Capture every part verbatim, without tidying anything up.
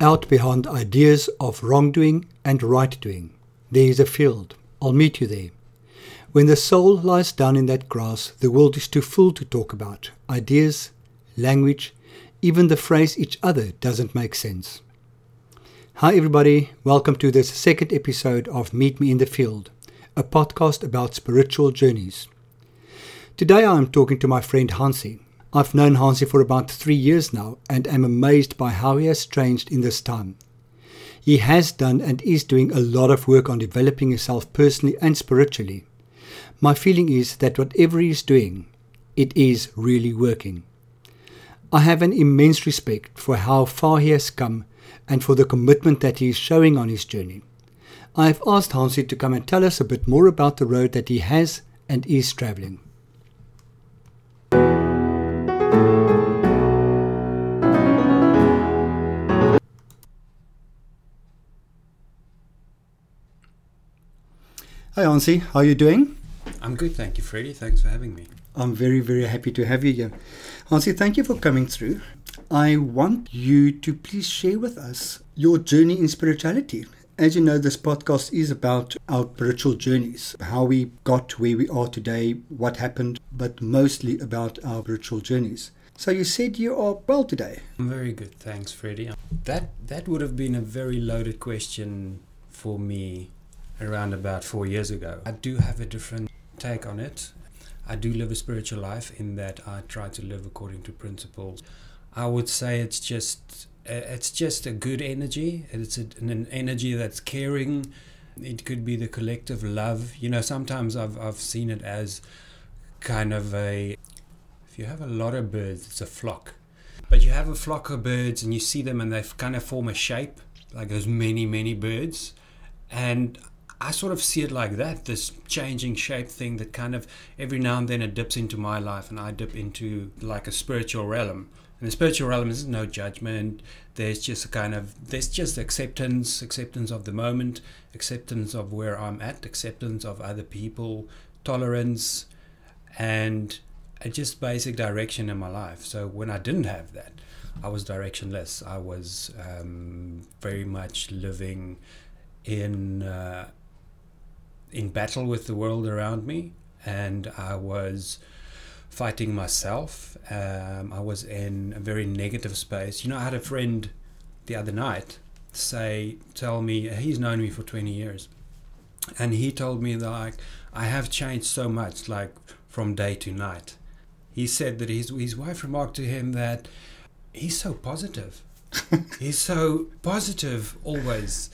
out behind ideas of wrongdoing and right-doing. There is a field. I'll meet you there. When the soul lies down in that grass, the world is too full to talk about. Ideas, language, even the phrase each other doesn't make sense. Hi everybody, welcome to this second episode of Meet Me in the Field, a podcast about spiritual journeys. Today I am talking to my friend Hansi. I've known Hansi for about three years now and am amazed by how he has changed in this time. He has done and is doing a lot of work on developing himself personally and spiritually. My feeling is that whatever he is doing, it is really working. I have an immense respect for how far he has come and for the commitment that he is showing on his journey. I have asked Hansi to come and tell us a bit more about the road that he has and is travelling. Hi Hansi, how are you doing? I'm good, thank you Freddie, thanks for having me. I'm very, very happy to have you here. Hansi, thank you for coming through. I want you to please share with us your journey in spirituality. As you know, this podcast is about our spiritual journeys, how we got to where we are today, what happened, but mostly about our spiritual journeys. So you said you are well today. I'm very good, thanks Freddie. That, that would have been a very loaded question for me around about four years ago. I do have a different take on it. I do live a spiritual life in that I try to live according to principles. I would say it's just it's just a good energy. It's an energy that's caring. It could be the collective love. You know, sometimes I've I've seen it as kind of a, if you have a lot of birds, it's a flock. But you have a flock of birds and you see them and they kind of form a shape, like there's many, many birds. And I sort of see it like that, this changing shape thing that kind of every now and then it dips into my life and I dip into like a spiritual realm. And the spiritual realm is no judgment. There's just a kind of, there's just acceptance, acceptance of the moment, acceptance of where I'm at, acceptance of other people, tolerance, and a just basic direction in my life. So when I didn't have that, I was directionless. I was um, very much living in uh, in battle with the world around me, and I was fighting myself. Um, I was in a very negative space. You know, I had a friend the other night say, tell me, he's known me for twenty years, and he told me that like, I have changed so much, like from day to night. He said that his, his wife remarked to him that he's so positive. He's so positive always.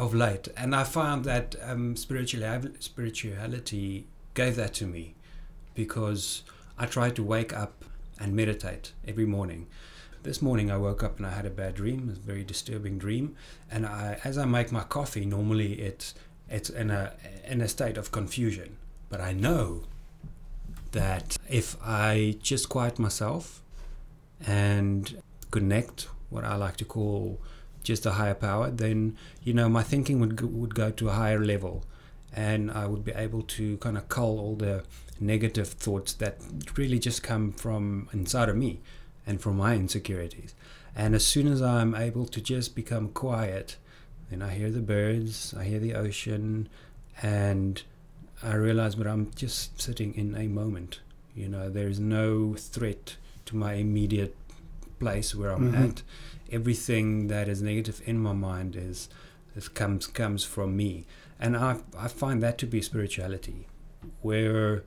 Of late, and I found that um, spirituality, spirituality gave that to me, because I tried to wake up and meditate every morning. This morning I woke up and I had a bad dream, a very disturbing dream, and I, as I make my coffee, normally it's it's in a in a state of confusion. But I know that if I just quiet myself and connect, what I like to call just a higher power, then you know my thinking would would go to a higher level, and I would be able to kind of cull all the negative thoughts that really just come from inside of me and from my insecurities. And as soon as I'm able to just become quiet, then I hear the birds, I hear the ocean, and I realize that I'm just sitting in a moment. You know, there is no threat to my immediate place where I'm mm-hmm. at. Everything that is negative in my mind is, is comes comes from me, and I I find that to be spirituality, where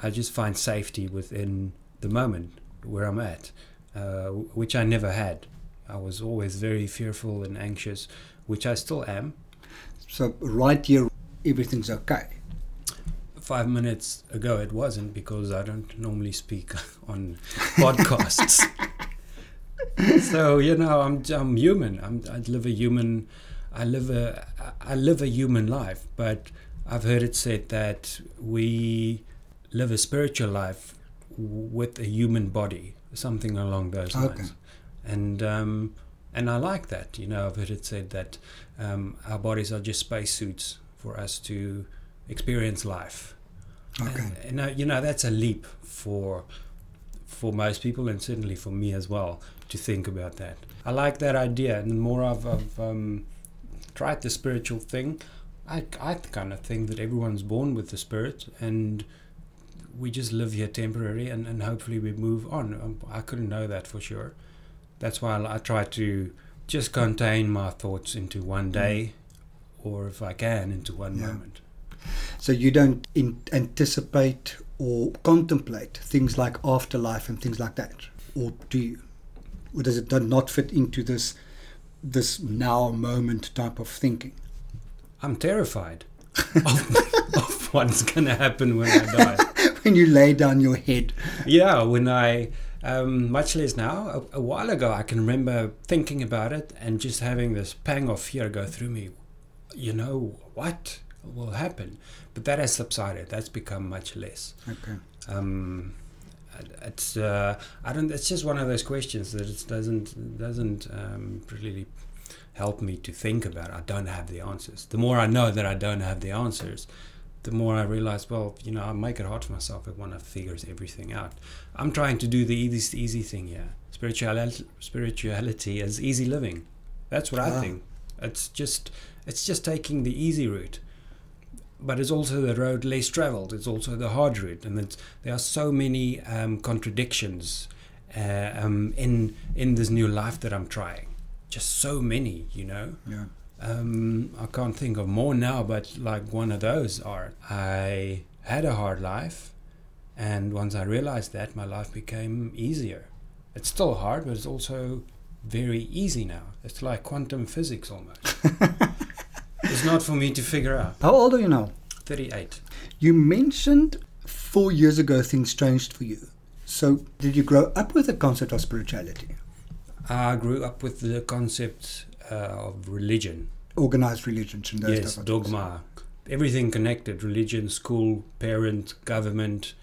I just find safety within the moment where I'm at, uh, which I never had. I was always very fearful and anxious, which I still am. So right here, everything's okay. Five minutes ago, it wasn't, because I don't normally speak on podcasts. So you know, I'm I'm human. I'm, I live a human, I live a I live a human life. But I've heard it said that we live a spiritual life with a human body, something along those lines. Okay. And um, and I like that. You know, I've heard it said that um, our bodies are just spacesuits for us to experience life. Okay. And, and you know, that's a leap for. for most people, and certainly for me as well, to think about that. I like that idea, and the more I've, I've um, tried the spiritual thing, I, I kind of think that everyone's born with the spirit, and we just live here temporary, and, and hopefully we move on. I couldn't know that for sure. That's why I, I try to just contain my thoughts into one day, mm. or if I can, into one yeah. moment. So you don't in- anticipate or contemplate things like afterlife and things like that, or do you? Or does it not fit into this this now moment type of thinking? I'm terrified of, of what's going to happen when I die. When you lay down your head. Yeah, when I, um, much less now, a, a while ago, I can remember thinking about it and just having this pang of fear go through me. You know, what will happen? But that has subsided. That's become much less. Okay. Um, it's uh, I don't. It's just one of those questions that it doesn't doesn't um, really help me to think about. I don't have the answers. The more I know that I don't have the answers, the more I realize, well, you know, I make it hard for myself if one figures everything out. I'm trying to do the easy, easy thing here. Spirituality, spirituality is easy living. That's what ah. I think. It's just it's just taking the easy route. But it's also the road less traveled. It's also the hard route. And it's, there are so many um, contradictions uh, um, in in this new life that I'm trying. Just so many, you know. Yeah. Um, I can't think of more now, but like one of those are, I had a hard life. And once I realized that, my life became easier. It's still hard, but it's also very easy now. It's like quantum physics almost. It's not for me to figure out. How old are you now? thirty-eight. You mentioned four years ago things changed for you. So did you grow up with the concept of spirituality? I grew up with the concept uh, of religion. Organized religion. And those yes, dogma. Everything connected. Religion, school, parent, government,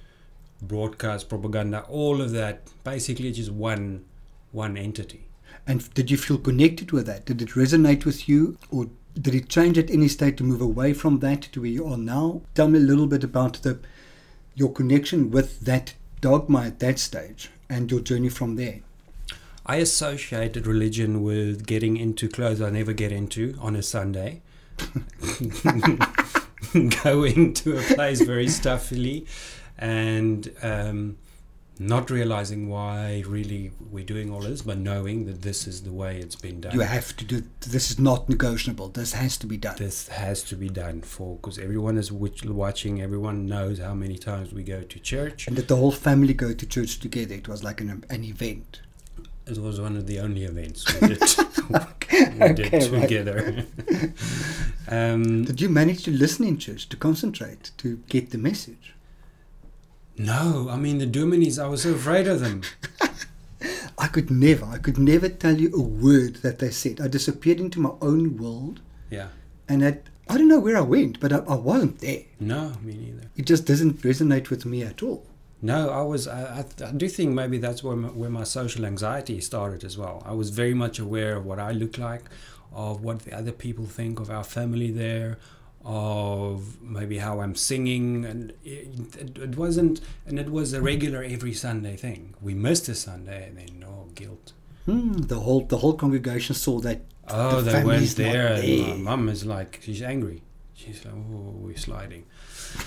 broadcast, propaganda, all of that. Basically just one, one entity. And did you feel connected with that? Did it resonate with you, or did it change at any stage to move away from that to where you are now? Tell me a little bit about the your connection with that dogma at that stage and your journey from there. I associated religion with getting into clothes I never get into on a Sunday. Going to a place very stuffily and um, not realizing why really we're doing all this, but knowing that this is the way it's been done. You have to do, this is not negotiable, this has to be done. This has to be done for, because everyone is watching, everyone knows how many times we go to church. And did the whole family go to church together? It was like an, an event. It was one of the only events we did, okay, we did okay, together. Right. um, did you manage to listen in church, to concentrate, to get the message? No, I mean, the Dominis, I was so afraid of them. I could never, I could never tell you a word that they said. I disappeared into my own world. Yeah. And I, I don't know where I went, but I, I wasn't there. No, me neither. It just doesn't resonate with me at all. No, I was, I, I, I do think maybe that's where my, where my social anxiety started as well. I was very much aware of what I look like, of what the other people think of our family there, of maybe how I'm singing, and it, it, it wasn't, and it was a regular every Sunday thing. We missed a Sunday, and then no oh, guilt. Hmm, the whole the whole congregation saw that. Oh, the they weren't there. Not there. My mum is like, she's angry. She's like, oh, we're sliding.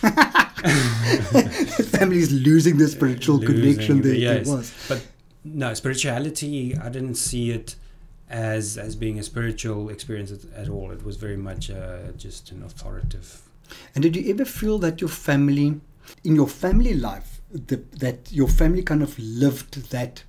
The family's losing the spiritual losing, connection that yes. it was. But no, spirituality, I didn't see it as as being a spiritual experience at, at all. It was very much uh, just an authoritative. And did you ever feel that your family, in your family life, the, that your family kind of lived that,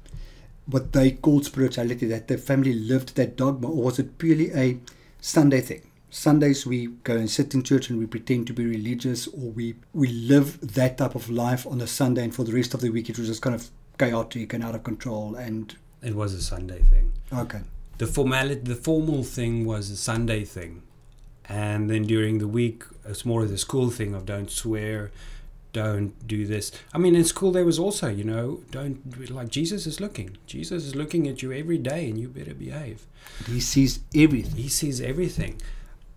what they called spirituality, that the family lived that dogma, or was it purely a Sunday thing? Sundays we go and sit in church and we pretend to be religious, or we, we live that type of life on a Sunday, and for the rest of the week it was just kind of chaotic and out of control. And it was a Sunday thing. Okay. The formality, the formal thing was a Sunday thing. And then during the week, it's more of the school thing of don't swear, don't do this. I mean, in school there was also, you know, don't, like Jesus is looking. Jesus is looking at you every day and you better behave. He sees everything. He sees everything.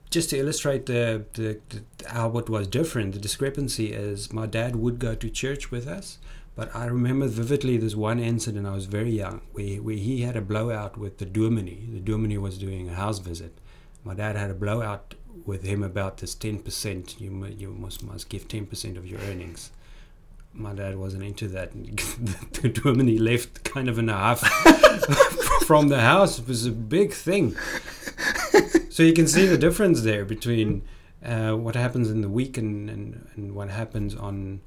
Just to illustrate the, the, the how it was different, the discrepancy is my dad would go to church with us, But I remember vividly this one incident. I was very young, where, where he had a blowout with the dominee. The dominee was doing a house visit. My dad had a blowout with him about this ten percent. You, you must, must give ten percent of your earnings. My dad wasn't into that. The dominee left kind of in a huff from the house. It was a big thing. So you can see the difference there between uh, what happens in the week and, and, and what happens on...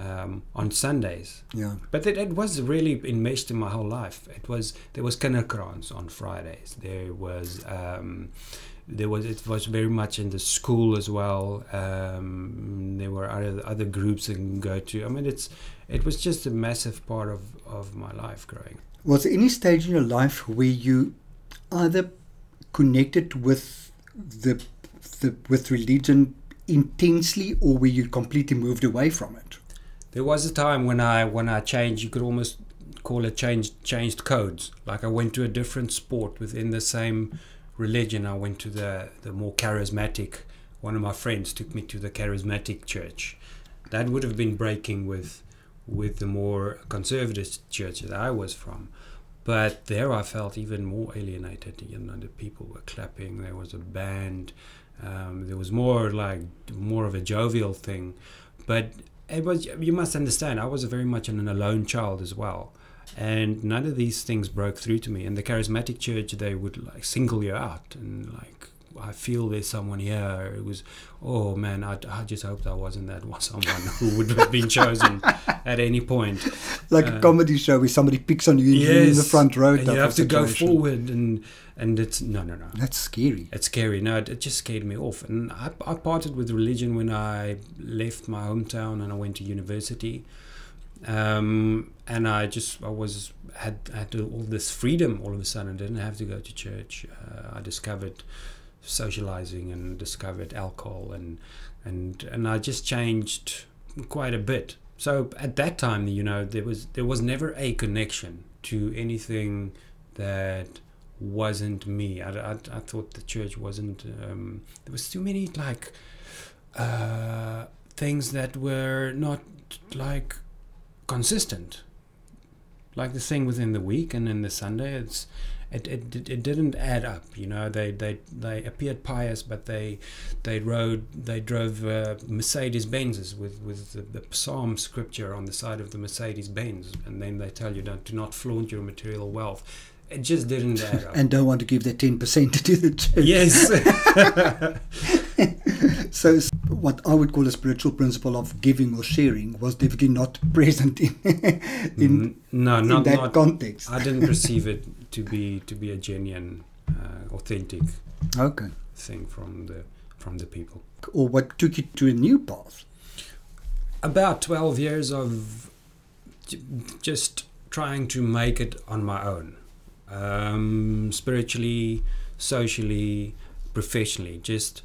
Um, on Sundays, yeah, but it, it was really enmeshed in my whole life. It was there was kinderkrans on Fridays. There was um, there was it was very much in the school as well. Um, there were other other groups I can go to. I mean, it's it was just a massive part of, of my life growing. Was there any stage in your life where you either connected with the, the with religion intensely, or where you completely moved away from it? There was a time when I when I changed, you could almost call it changed changed codes. Like I went to a different sport within the same religion. I went to the, the more charismatic, one of my friends took me to the charismatic church. That would have been breaking with with the more conservative church that I was from. But there I felt even more alienated. You know, the people were clapping, there was a band, um, there was more like more of a jovial thing. But it was, you must understand, I was a very much an alone child as well, and none of these things broke through to me. In the charismatic church, they would like single you out and like, I feel there's someone here. It was, oh man, I, I just hoped I wasn't that someone who would have been chosen at any point. Like uh, a comedy show where somebody picks on you, yes, and you're in the front row. And you have to go forward and and it's, no, no, no. That's scary. It's scary. No, it, it just scared me off. And I, I parted with religion when I left my hometown and I went to university. Um, and I just, I was, had, had all this freedom all of a sudden. I didn't have to go to church. Uh, I discovered... socializing and discovered alcohol and and and I just changed quite a bit. So at that time, you know, there was there was never a connection to anything that wasn't me. I, I, I thought the church wasn't um, there was too many like uh, things that were not like consistent, like the thing within the week and then the Sunday. It's It, it it didn't add up, you know. They they, they appeared pious, but they they rode they drove uh, Mercedes Benzes with with the, the Psalm scripture on the side of the Mercedes Benz, and then they tell you don't do not flaunt your material wealth. It just didn't add up. And don't want to give that ten percent to do the church. Yes. So what I would call a spiritual principle of giving or sharing was definitely not present in in, no, in not, that not, context. I didn't perceive it to be to be a genuine, uh, authentic, okay, thing from the from the people. Or what took you to a new path? About twelve years of j- just trying to make it on my own, um, spiritually, socially, professionally, just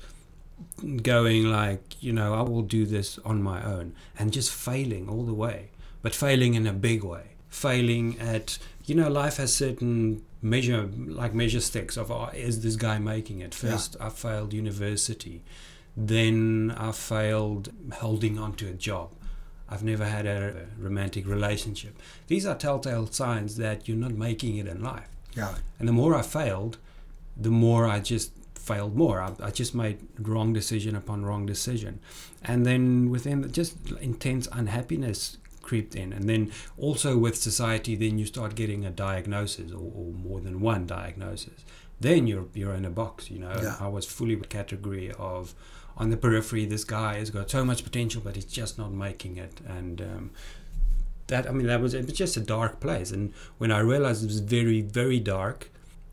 going like, you know, I will do this on my own, and just failing all the way, but failing in a big way. Failing at, you know, life has certain measure, like measure sticks of, oh, is this guy making it? First, yeah. I failed university. Then I failed holding on to a job. I've never had a romantic relationship. These are telltale signs that you're not making it in life. Yeah. And the more I failed, the more I just failed more. I, I just made wrong decision upon wrong decision. And then within the, just intense unhappiness creeped in, and then also with society, then you start getting a diagnosis or, or more than one diagnosis, then you're you're in a box, you know. Yeah. I was fully with category of on the periphery, this guy has got so much potential but he's just not making it, and um, that I mean that was it was just a dark place. And when I realized it was very, very dark,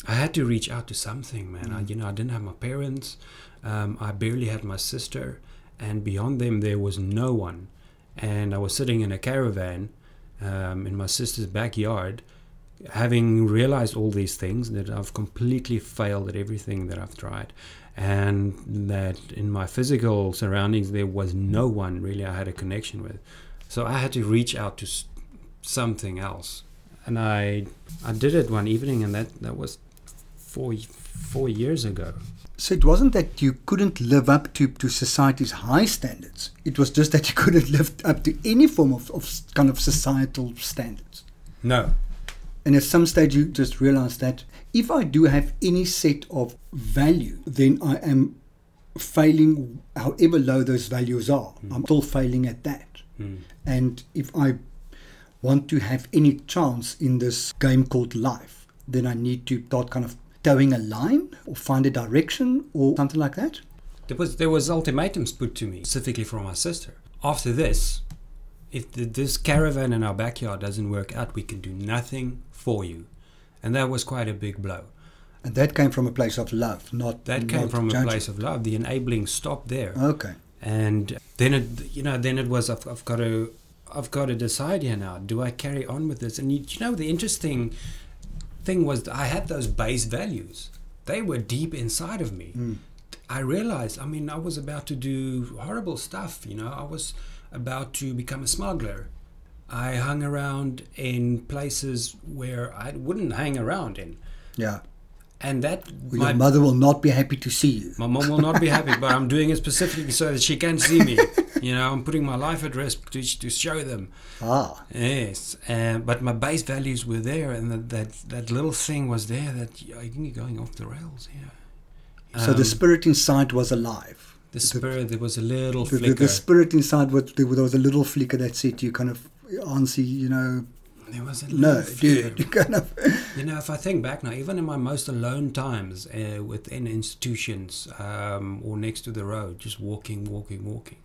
I had to reach out to something, man. Mm. I, you know I didn't have my parents, um, I barely had my sister, and beyond them there was no one. And I was sitting in a caravan um, in my sister's backyard, having realized all these things, that I've completely failed at everything that I've tried, and that in my physical surroundings there was no one really I had a connection with. So I had to reach out to something else, and I I did it one evening, and that, that was four four years ago. So it wasn't that you couldn't live up to, to society's high standards. It was just that you couldn't live up to any form of, of kind of societal standards. No. And at some stage you just realize that if I do have any set of value, then I am failing however low those values are. Mm. I'm still failing at that. Mm. And if I want to have any chance in this game called life, then I need to start kind of towing a line or find a direction or something like that. There was there was ultimatums put to me, specifically from my sister. After this, if the, this caravan in our backyard doesn't work out, we can do nothing for you. And that was quite a big blow. And that came from a place of love, not That came not from judgment. A place of love. The enabling stopped there. Okay. And then it, you know, then it was I've, I've got to I've got to decide here now. Do I carry on with this? And you, you know, the interesting thing was I had those base values. They were deep inside of me. Mm. I realized, I mean, I was about to do horrible stuff, you know. I was about to become a smuggler. I hung around in places where I wouldn't hang around in. Yeah. And that... Well, my your mother will not be happy to see you. My mom will not be happy, but I'm doing it specifically so that she can see me. You know, I'm putting my life at risk to, to show them. Ah. Yes. Uh, but my base values were there, and that, that, that little thing was there that you're going off the rails here. Yeah. Um, so the spirit inside was alive. The spirit, the, there was a little the, flicker. The, the spirit inside, was, there was a little flicker that said to you, kind of, Hansi, you know... There was a little no, flicker. Dude, kind of... You know, if I think back now, even in my most alone times uh, within institutions um, or next to the road, just walking, walking, walking,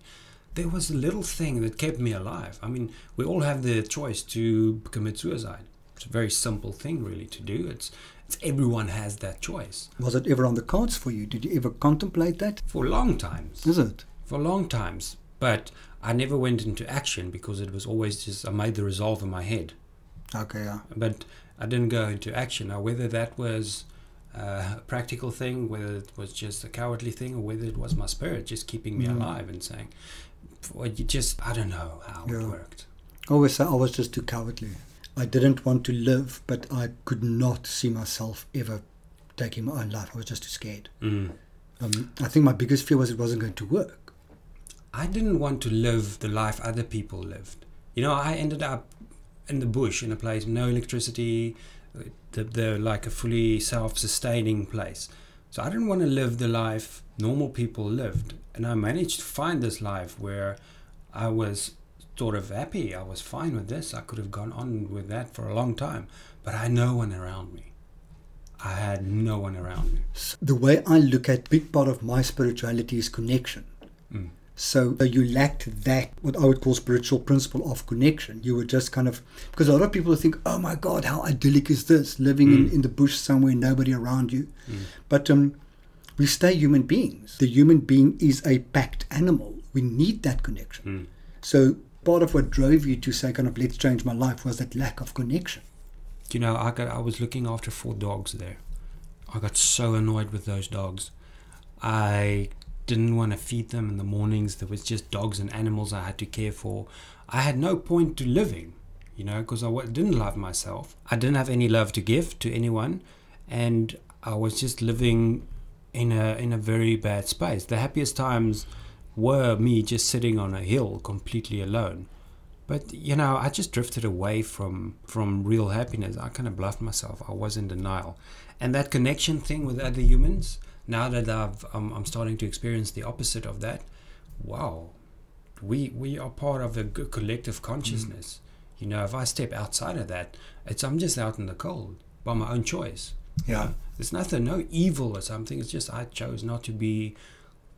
there was a little thing that kept me alive. I mean, we all have the choice to commit suicide. It's a very simple thing, really, to do. It's, it's everyone has that choice. Was it ever on the cards for you? Did you ever contemplate that? For long times. Is it? For long times. But I never went into action because it was always just, I made the resolve in my head. Okay, yeah. But I didn't go into action. Now, whether that was uh, a practical thing, whether it was just a cowardly thing, or whether it was my spirit just keeping me mm. alive and saying, or you just, I don't know how yeah. it worked. I always say I was just too cowardly. I didn't want to live, but I could not see myself ever taking my own life. I was just too scared. Mm. Um, I think my biggest fear was it wasn't going to work. I didn't want to live the life other people lived. You know, I ended up in the bush, in a place, no electricity, the, the, like a fully self-sustaining place. So I didn't want to live the life normal people lived. And I managed to find this life where I was sort of happy. I was fine with this. I could have gone on with that for a long time. But I had no one around me. I had no one around me. The way I look at big part of my spirituality is connection. Mm. So you lacked that, what I would call spiritual principle of connection. You were just kind of, because a lot of people think, oh my God, how idyllic is this? Living mm. in, in the bush somewhere, nobody around you. Mm. But um, we stay human beings. The human being is a packed animal. We need that connection. Mm. So part of what drove you to say, kind of, let's change my life was that lack of connection. You know, I got, I was looking after four dogs there. I got so annoyed with those dogs. I... didn't want to feed them in the mornings. There was just dogs and animals I had to care for. I had no point to living, you know, because I didn't love myself. I didn't have any love to give to anyone, and I was just living in a in a very bad space. The happiest times were me just sitting on a hill completely alone. But, you know, I just drifted away from from real happiness. I kind of bluffed myself. I was in denial. And that connection thing with other humans, now that I've, um, I'm starting to experience the opposite of that, wow, we we are part of a collective consciousness. Mm. You know, if I step outside of that, it's I'm just out in the cold by my own choice. Yeah, you know, there's nothing, no evil or something. It's just I chose not to be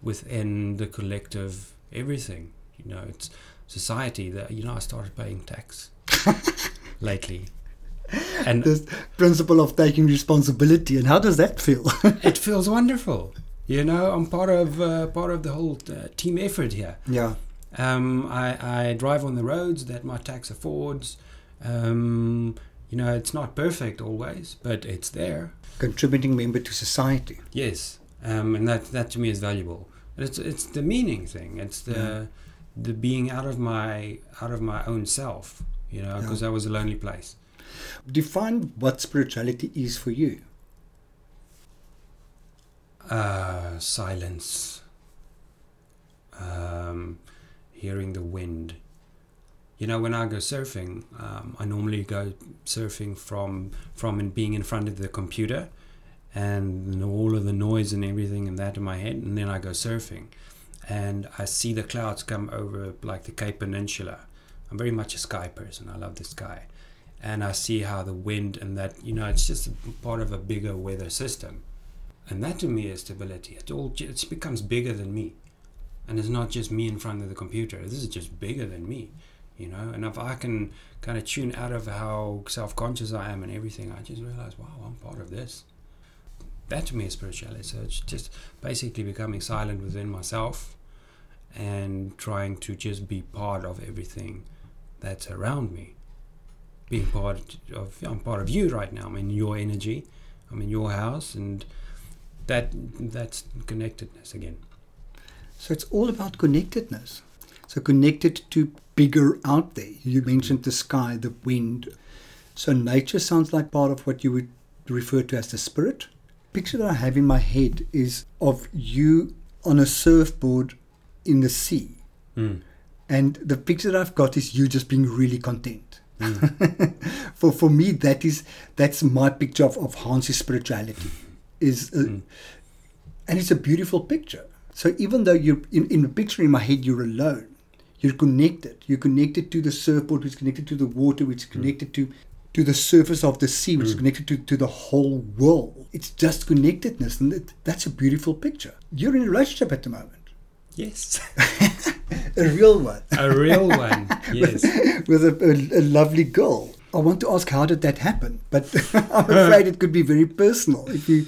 within the collective everything. You know, it's society that, you know, I started paying tax lately. And this principle of taking responsibility, and how does that feel? It feels wonderful. You know, I'm part of uh, part of the whole uh, team effort here. Yeah. Um, I, I drive on the roads that my tax affords. Um, you know, it's not perfect always, but it's there. Contributing member to society. Yes, um, and that that to me is valuable. And it's it's the meaning thing. It's the yeah. the being out of my out of my own self. You know, because yeah. I was a lonely place. Define what spirituality is for you. Uh, silence. Um, hearing the wind. You know, when I go surfing, um, I normally go surfing from from and being in front of the computer and all of the noise and everything and that in my head, and then I go surfing. And I see the clouds come over like the Cape Peninsula. I'm very much a sky person. I love the sky. And I see how the wind and that, you know, it's just part of a bigger weather system. And that to me is stability. It all it becomes bigger than me. And it's not just me in front of the computer. This is just bigger than me, you know. And if I can kind of tune out of how self-conscious I am and everything, I just realize, wow, I'm part of this. That to me is spirituality. So it's just basically becoming silent within myself and trying to just be part of everything that's around me. Being part of, I'm part of you right now. I'm in your energy. I'm in your house, and that that's connectedness again. So it's all about connectedness. So connected to bigger out there. You mentioned the sky, the wind. So nature sounds like part of what you would refer to as the spirit. Picture that I have in my head is of you on a surfboard in the sea. Mm. And the picture that I've got is you just being really content. Mm. for for me, that is that's my picture of, of Hansi's spirituality. Is uh, mm. And it's a beautiful picture. So even though you're in, in the picture in my head, you're alone. You're connected. You're connected to the surfboard, which is connected to the water, which is connected mm. to to the surface of the sea, which mm. is connected to, to the whole world. It's just connectedness, and that, that's a beautiful picture. You're in a relationship at the moment. Yes. A real one. A real one, yes. With, with a, a, a lovely girl. I want to ask, how did that happen? But I'm afraid it could be very personal. If you,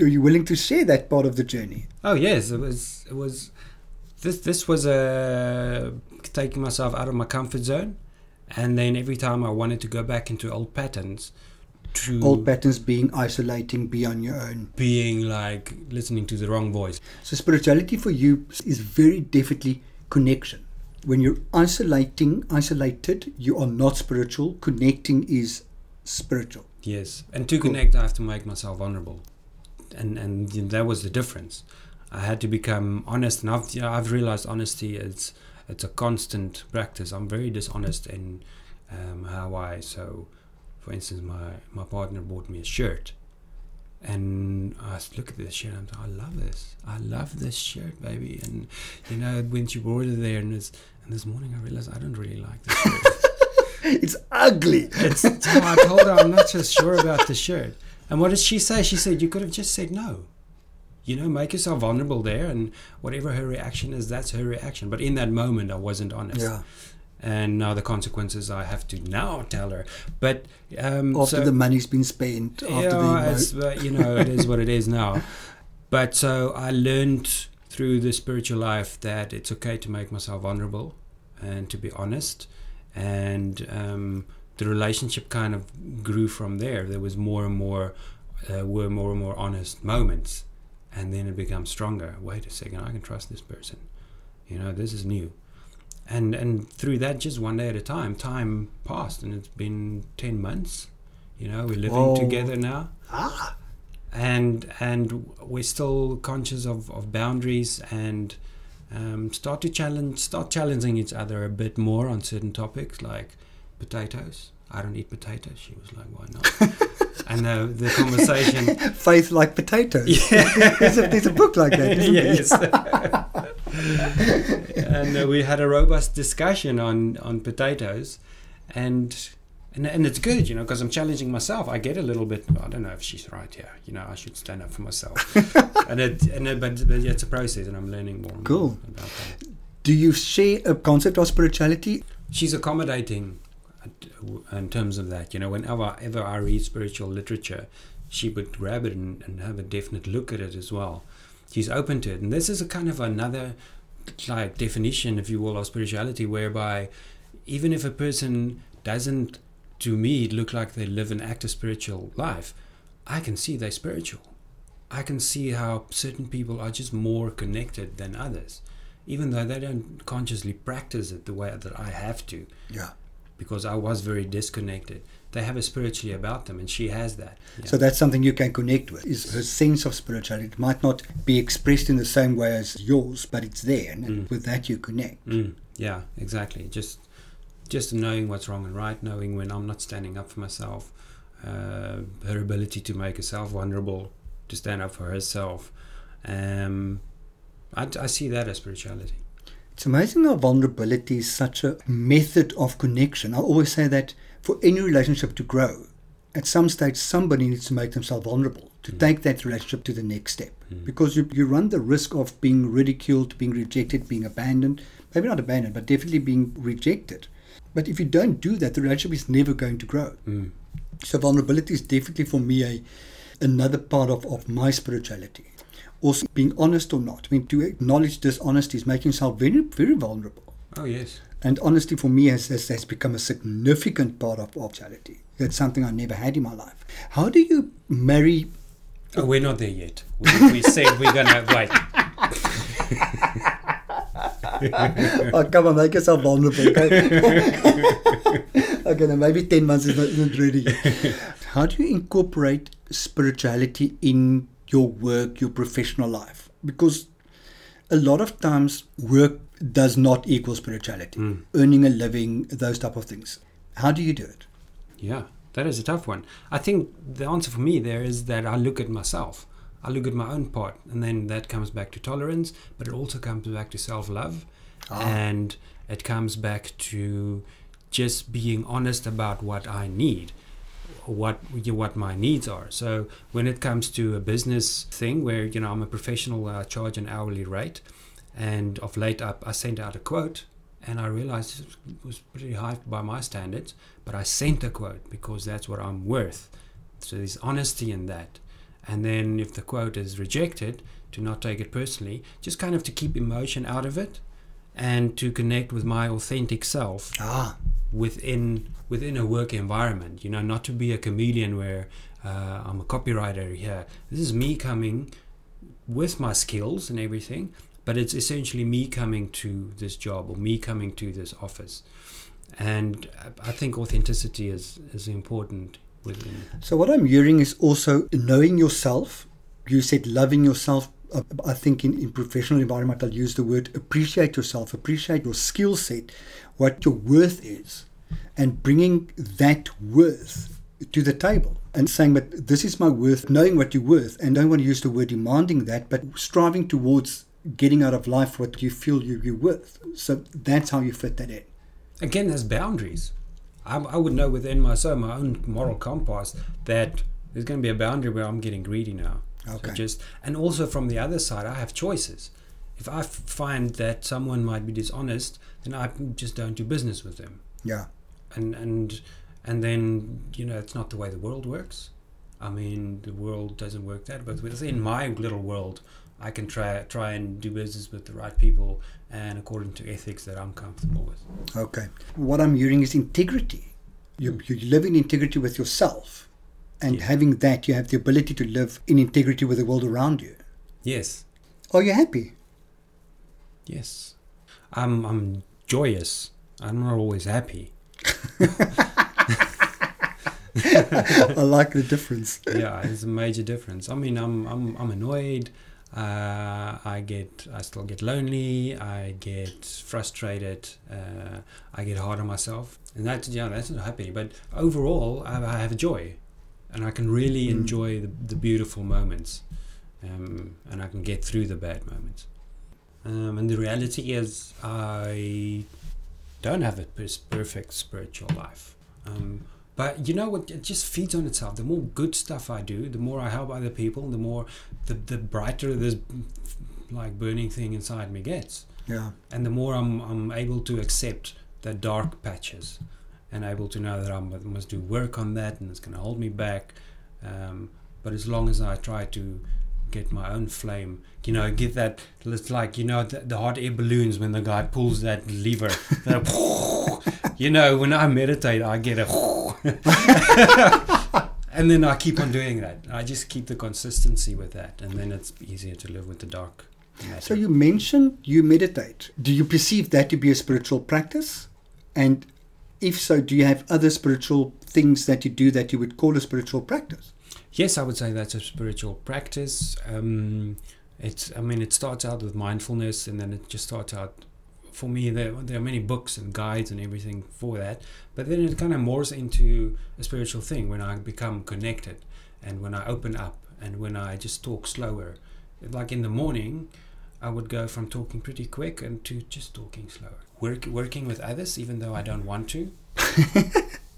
are you willing to share that part of the journey? Oh, yes. It was, it was this, this was a, taking myself out of my comfort zone. And then every time I wanted to go back into old patterns. To old patterns being isolating, be on your own. Being like listening to the wrong voice. So spirituality for you is very definitely connection. When you're isolating, isolated, you are not spiritual. Connecting is spiritual. Yes. And to connect, I have to make myself vulnerable. And and that was the difference. I had to become honest. And I've, you know, I've realized honesty is it's a constant practice. I'm very dishonest in um, how I... so. For instance, my, my partner bought me a shirt, and I look at this shirt and I'm like, I love this. I love this shirt, baby. And, you know, when she brought it there, and, it's, and this morning I realized I don't really like this shirt. It's ugly. It's, I told her I'm not so sure about the shirt. And what did she say? She said, you could have just said no. You know, make yourself vulnerable there, and whatever her reaction is, that's her reaction. But in that moment, I wasn't honest. Yeah. And now the consequences, I have to now tell her. But um, after so, the money's been spent, after yeah, the uh, you know, it is what it is now. But so I learned through the spiritual life that it's okay to make myself vulnerable and to be honest. And um, the relationship kind of grew from there. There was more and more, uh, were more and more honest moments, and then it becomes stronger. Wait a second, I can trust this person. You know, this is new. And and through that, just one day at a time, time passed, and it's been ten months. You know, we're living Whoa. together now. Ah. And and we're still conscious of, of boundaries, and um, start to challenge, start challenging each other a bit more on certain topics, like potatoes. I don't eat potatoes. She was like, why not? And uh, the conversation... Faith like potatoes. Yeah. there's, a, there's a book like that, isn't yes. there? And uh, we had a robust discussion on, on potatoes, and, and and it's good, you know, because I'm challenging myself. I get a little bit, I don't know if she's right here. You know, I should stand up for myself. and it, and it, but, but it's a process, and I'm learning more. Cool. More about that. Do you share a concept of spirituality? She's accommodating in terms of that. You know, whenever ever I read spiritual literature, she would grab it and, and have a definite look at it as well. She's open to it. And this is a kind of another like definition, if you will, of spirituality, whereby even if a person doesn't, to me, look like they live an active spiritual life, I can see they're spiritual. I can see how certain people are just more connected than others, even though they don't consciously practice it the way that I have to. Yeah. Because I was very disconnected. they have a spiritually about them, and she has that. Yeah. So that's something you can connect with, is her sense of spirituality. It might not be expressed in the same way as yours, but it's there, and mm. with that you connect. Mm. Yeah, exactly. Just just knowing what's wrong and right, knowing when I'm not standing up for myself, uh, her ability to make herself vulnerable, to stand up for herself. Um, I, I see that as spirituality. It's amazing how vulnerability is such a method of connection. I always say that for any relationship to grow, at some stage somebody needs to make themselves vulnerable to mm. take that relationship to the next step. Mm. Because you, you run the risk of being ridiculed, being rejected, being abandoned. Maybe not abandoned, but definitely being rejected. But if you don't do that, the relationship is never going to grow. Mm. So vulnerability is definitely for me a another part of, of my spirituality. Also, being honest or not. I mean, to acknowledge dishonesty is making yourself very, very vulnerable. Oh, yes. And honesty for me has, has, has become a significant part of, of charity. That's something I never had in my life. How do you marry... Oh, we're not there yet. We, we said we're going to... Wait. Oh, come on, make yourself vulnerable. Okay, okay then maybe ten months is not, isn't ready yet. How do you incorporate spirituality in... your work, your professional life? Because a lot of times work does not equal spirituality. Mm. Earning a living, those type of things. How do you do it? Yeah, that is a tough one. I think the answer for me there is that I look at myself. I look at my own part. And then that comes back to tolerance, but it also comes back to self-love. Ah. And it comes back to just being honest about what I need. what what my needs are. So when it comes to a business thing where, you know, I'm a professional, I charge an hourly rate, and of late I, I sent out a quote, and I realized it was pretty high by my standards, but I sent a quote because that's what I'm worth. So there's honesty in that. And then if the quote is rejected, to not take it personally, just kind of to keep emotion out of it and to connect with my authentic self. Ah. within within a work environment, you know, not to be a chameleon where uh, I'm a copywriter here. This is me coming with my skills and everything, but it's essentially me coming to this job or me coming to this office. And I think authenticity is, is important within. So what I'm hearing is also knowing yourself. You said loving yourself. I think in, in professional environment, I'll use the word appreciate yourself, appreciate your skill set, what your worth is, and bringing that worth to the table and saying, but this is my worth, knowing what you're worth, and don't want to use the word demanding that, but striving towards getting out of life what you feel you, you're worth. So that's how you fit that in. Again, there's boundaries. I, I would know within myself, my own moral compass, that there's going to be a boundary where I'm getting greedy now. Okay. So just, and also from the other side, I have choices. If I f- find that someone might be dishonest, then I just don't do business with them. Yeah. And and and then, you know, it's not the way the world works. I mean, the world doesn't work that, but within my little world, I can try try and do business with the right people and according to ethics that I'm comfortable with. Okay. What I'm hearing is integrity. You you live in integrity with yourself. And yeah. having that, you have the ability to live in integrity with the world around you. Yes. Are you happy? Yes. I'm I'm joyous. I'm not always happy. I like the difference. Yeah, it's a major difference. I mean, I'm I'm I'm annoyed. Uh, I get I still get lonely. I get frustrated. Uh, I get hard on myself, and that's yeah, that's not happy. But overall, I, I have joy. And I can really enjoy the, the beautiful moments, um, and I can get through the bad moments. Um, and the reality is I don't have a perfect spiritual life. Um, but you know what? It just feeds on itself. The more good stuff I do, the more I help other people, the more the, the brighter this like burning thing inside me gets. Yeah. And the more I'm, I'm able to accept the dark patches. And able to know that I must do work on that and it's going to hold me back. Um, but as long as I try to get my own flame, you know, get that, it's like, you know, the, the hot air balloons when the guy pulls that lever. You know, when I meditate, I get a... And then I keep on doing that. I just keep the consistency with that. And then it's easier to live with the dark. So you mentioned you meditate. Do you perceive that to be a spiritual practice? And... if so, do you have other spiritual things that you do that you would call a spiritual practice? Yes, I would say that's a spiritual practice. Um, it's, I mean, it starts out with mindfulness, and then it just starts out, for me, there, there are many books and guides and everything for that, but then it kind of morphs into a spiritual thing when I become connected and when I open up and when I just talk slower. Like in the morning, I would go from talking pretty quick and to just talking slower. Work, working with others, even though I don't want to.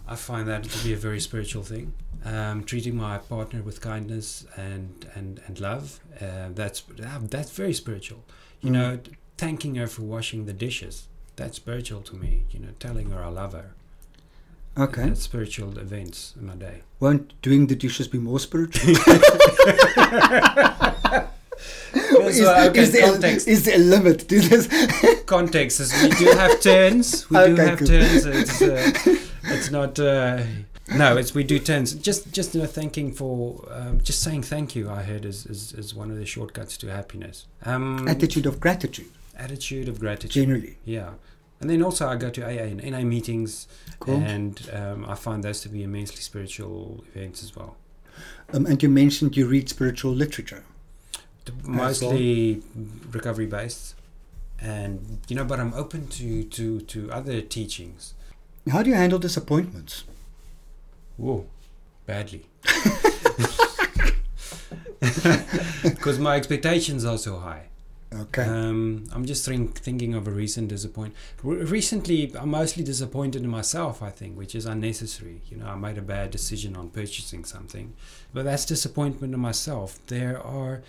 I find that to be a very spiritual thing. Um, treating my partner with kindness and and and love. Uh, that's that's very spiritual. You mm. know, thanking her for washing the dishes. That's spiritual to me. You know, telling her I love her. Okay. That's spiritual events in my day. Won't doing the dishes be more spiritual? Is, well, okay, is, there a, is there a limit to this? Context is we do have turns. We okay, do have cool. turns. It's, uh, it's not. Uh, no, it's we do turns. Just, just you know, thanking for, um, just saying thank you. I heard is, is is one of the shortcuts to happiness. Um, attitude of gratitude. Attitude of gratitude. Generally, yeah. And then also I go to A A and N A meetings, cool. and um, I find those to be immensely spiritual events as well. Um, and you mentioned you read spiritual literature. Mostly recovery based, and you know, but I'm open to, to, to other teachings. How do you handle disappointments? Whoa, badly. Because my expectations are so high. Okay. Um, I'm just think, thinking of a recent disappointment. Re- recently, I'm mostly disappointed in myself, I think, which is unnecessary. You know, I made a bad decision on purchasing something, but that's disappointment in myself. There are...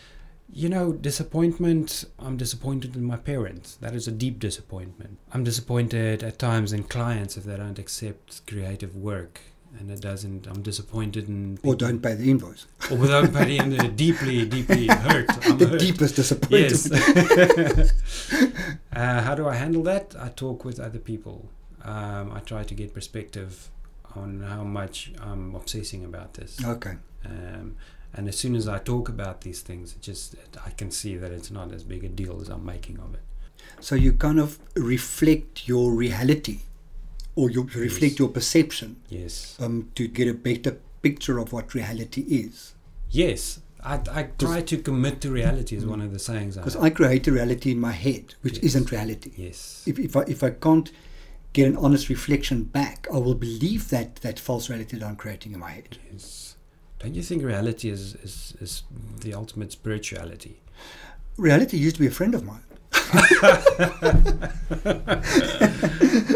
You know, disappointment, I'm disappointed in my parents. That is a deep disappointment. I'm disappointed at times in clients if they don't accept creative work and it doesn't, I'm disappointed in... Or don't pay the invoice. Or without paying the deeply, deeply hurt. I'm the hurt. Deepest disappointment. Yes. uh, how do I handle that? I talk with other people. Um, I try to get perspective on how much I'm obsessing about this. Okay. Um, And as soon as I talk about these things, it just I can see that it's not as big a deal as I'm making of it. So you kind of reflect your reality, or you yes. reflect your perception. Yes. Um, to get a better picture of what reality is. Yes, I, I try to commit to reality is one of the sayings. Because I, I create a reality in my head, which yes. isn't reality. Yes. If if I if I can't get an honest reflection back, I will believe that that false reality that I'm creating in my head. Yes. Don't you think reality is, is, is the ultimate spirituality? Reality used to be a friend of mine.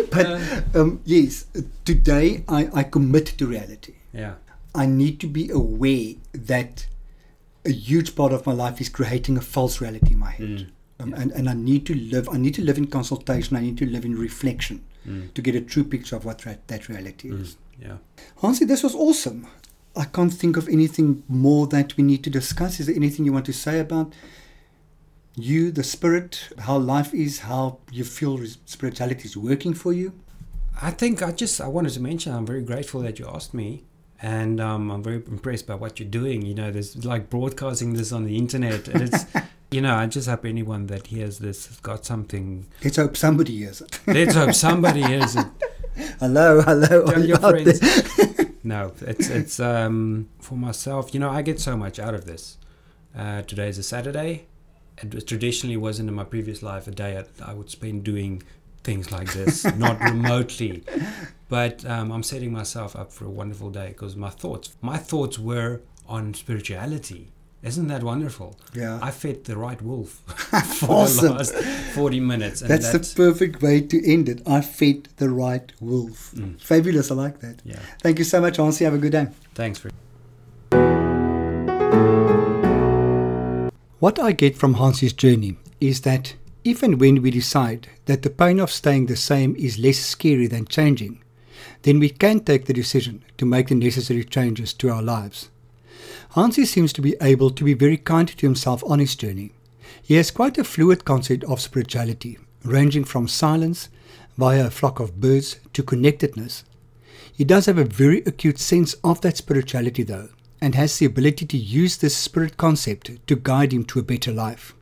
But um, yes, today I, I commit to reality. Yeah, I need to be aware that a huge part of my life is creating a false reality in my head. Mm. Um, yeah. and, and I need to live, I need to live in consultation, I need to live in reflection mm. to get a true picture of what ra- that reality is. Mm. Yeah, Hansi, this was awesome. I can't think of anything more that we need to discuss. Is there anything you want to say about you, the spirit, how life is, how you feel spirituality is working for you? I think I just, I wanted to mention, I'm very grateful that you asked me. And um, I'm very impressed by what you're doing. You know, there's like broadcasting this on the internet. And it's, you know, I just hope anyone that hears this has got something. Let's hope somebody hears it. Let's hope somebody hears it. Hello, hello. Tell your friends. No, it's it's um, for myself. You know, I get so much out of this. Uh, today is a Saturday. It traditionally wasn't in my previous life a day I would spend doing things like this, not remotely. But um, I'm setting myself up for a wonderful day because my thoughts, my thoughts were on spirituality. Isn't that wonderful? Yeah. I fed the right wolf for awesome. the last forty minutes. And that's, that's the perfect way to end it. I fed the right wolf. Mm. Fabulous. I like that. Yeah. Thank you so much, Hansi. Have a good day. Thanks. For- what I get from Hansi's journey is that if and when we decide that the pain of staying the same is less scary than changing, then we can take the decision to make the necessary changes to our lives. Hansi seems to be able to be very kind to himself on his journey. He has quite a fluid concept of spirituality, ranging from silence via a flock of birds to connectedness. He does have a very acute sense of that spirituality though, and has the ability to use this spirit concept to guide him to a better life.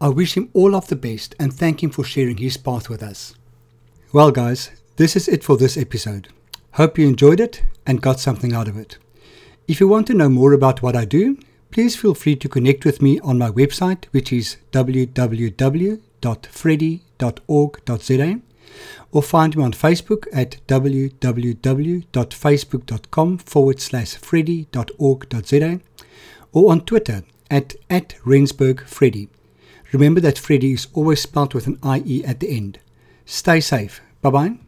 I wish him all of the best and thank him for sharing his path with us. Well guys, This is it for this episode. Hope you enjoyed it and got something out of it. If you want to know more about what I do, please feel free to connect with me on my website, which is w w w dot freddie dot org dot z a, or find me on Facebook at w w w dot facebook dot com forward slash freddie dot org dot z a, or on Twitter at, at Rensburg Freddie. Remember that Freddie is always spelled with an I E at the end. Stay safe. Bye-bye.